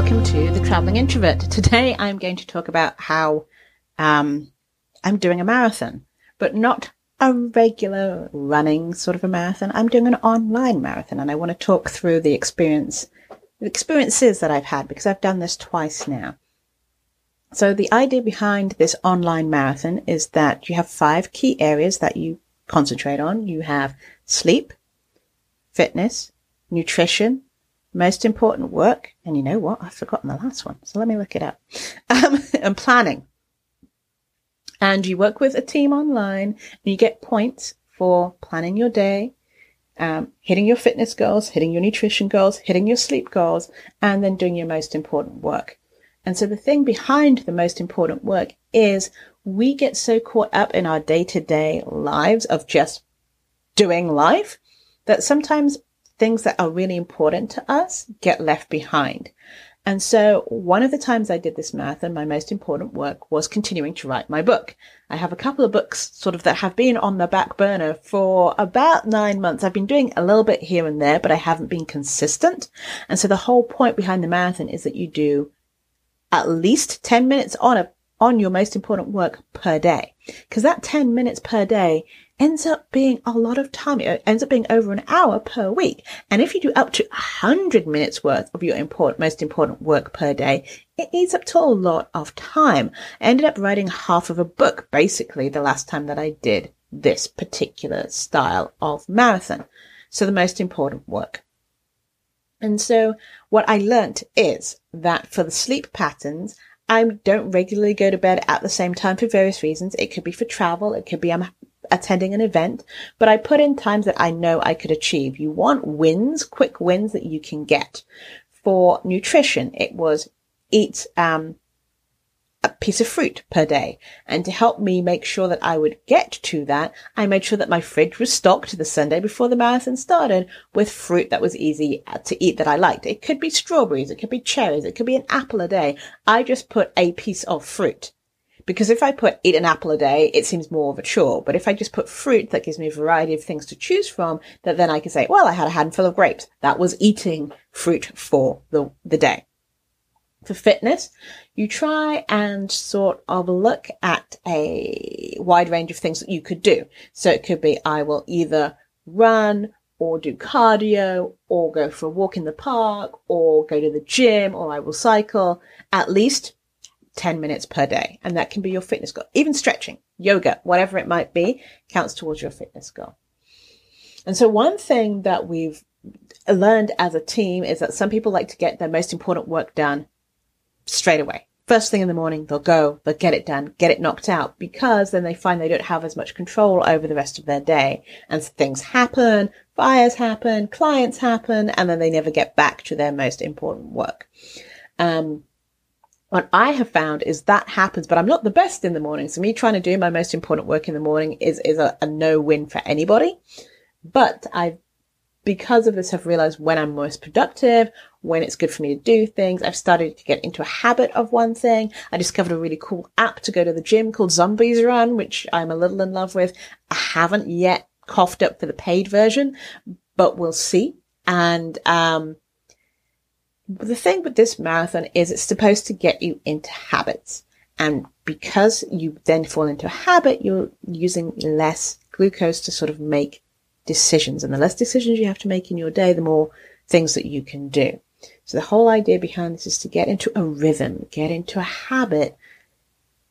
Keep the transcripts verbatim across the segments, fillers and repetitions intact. welcome to The Traveling Introvert. Today I'm going to talk about how um, I'm doing a marathon, but not a regular running sort of a marathon. I'm doing an online marathon, and I want to talk through the experience, the experiences that I've had, because I've done this twice now. So the idea behind this online marathon is that you have five key areas that you concentrate on. You have sleep, fitness, nutrition, most important work, and you know what? I've forgotten the last one, so let me look it up. Um, and planning. And you work with a team online, and you get points for planning your day, um, hitting your fitness goals, hitting your nutrition goals, hitting your sleep goals, and then doing your most important work. And so the thing behind the most important work is we get so caught up in our day-to-day lives of just doing life that sometimes things that are really important to us get left behind. And so one of the times I did this marathon, my most important work was continuing to write my book. I have a couple of books sort of that have been on the back burner for about nine months. I've been doing a little bit here and there, but I haven't been consistent. And so the whole point behind the marathon is that you do at least ten minutes on a on your most important work per day, because that ten minutes per day ends up being a lot of time. It ends up being over an hour per week. And if you do up to one hundred minutes worth of your import, most important work per day, it eats up to a lot of time. I ended up writing half of a book, basically, the last time that I did this particular style of marathon. So the most important work. And so what I learnt is that for the sleep patterns, I don't regularly go to bed at the same time for various reasons. It could be for travel. It could be I'm attending an event, but I put in times that I know I could achieve. You want wins, quick wins that you can get. For nutrition, it was eat um, a piece of fruit per day. And to help me make sure that I would get to that, I made sure that my fridge was stocked the Sunday before the marathon started with fruit that was easy to eat that I liked. It could be strawberries, it could be cherries, it could be an apple a day. I just put a piece of fruit. Because if I put eat an apple a day, it seems more of a chore. But if I just put fruit, that gives me a variety of things to choose from, that then I can say, well, I had a handful of grapes. That was eating fruit for the, the day. For fitness, you try and sort of look at a wide range of things that you could do. So it could be I will either run or do cardio or go for a walk in the park or go to the gym or I will cycle at least ten minutes per day. And that can be your fitness goal. Even stretching, yoga, whatever it might be, counts towards your fitness goal. And so one thing that we've learned as a team is that some people like to get their most important work done straight away. First thing in the morning, they'll go, they'll get it done, get it knocked out, because then they find they don't have as much control over the rest of their day. And things happen, fires happen, clients happen, and then they never get back to their most important work. Um, What I have found is that happens, but I'm not the best in the morning. So me trying to do my most important work in the morning is, is a, a no win for anybody. But I, because of this, have realized when I'm most productive, when it's good for me to do things. I've started to get into a habit of one thing. I discovered a really cool app to go to the gym called Zombies Run, which I'm a little in love with. I haven't yet coughed up for the paid version, but we'll see. And, um, the thing with this marathon is it's supposed to get you into habits. And because you then fall into a habit, you're using less glucose to sort of make decisions. And the less decisions you have to make in your day, the more things that you can do. So the whole idea behind this is to get into a rhythm, get into a habit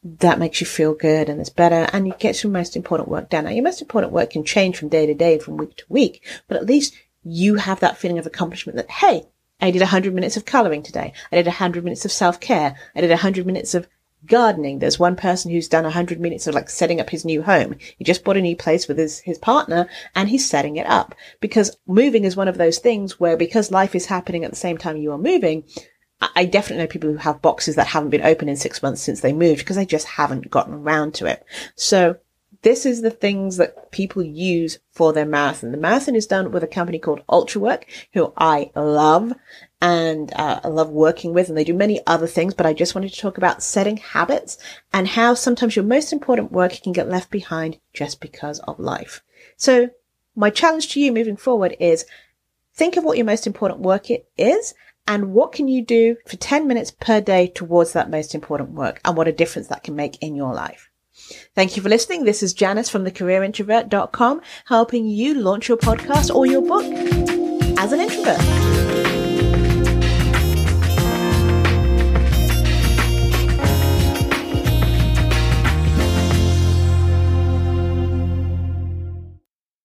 that makes you feel good and it's better, and you get your most important work done. Now, your most important work can change from day to day, from week to week, but at least you have that feeling of accomplishment that, hey, I did one hundred minutes of colouring today. I did one hundred minutes of self-care. I did one hundred minutes of gardening. There's one person who's done one hundred minutes of like setting up his new home. He just bought a new place with his, his partner and he's setting it up. Because moving is one of those things where, because life is happening at the same time you are moving, I, I definitely know people who have boxes that haven't been open in six months since they moved because they just haven't gotten around to it. So this is the things that people use for their marathon. The marathon is done with a company called UltraWork, who I love and uh, I love working with, and they do many other things, but I just wanted to talk about setting habits and how sometimes your most important work can get left behind just because of life. So my challenge to you moving forward is think of what your most important work is and what can you do for ten minutes per day towards that most important work, and what a difference that can make in your life. Thank you for listening. This is Janice from the career introvert dot com, helping you launch your podcast or your book as an introvert.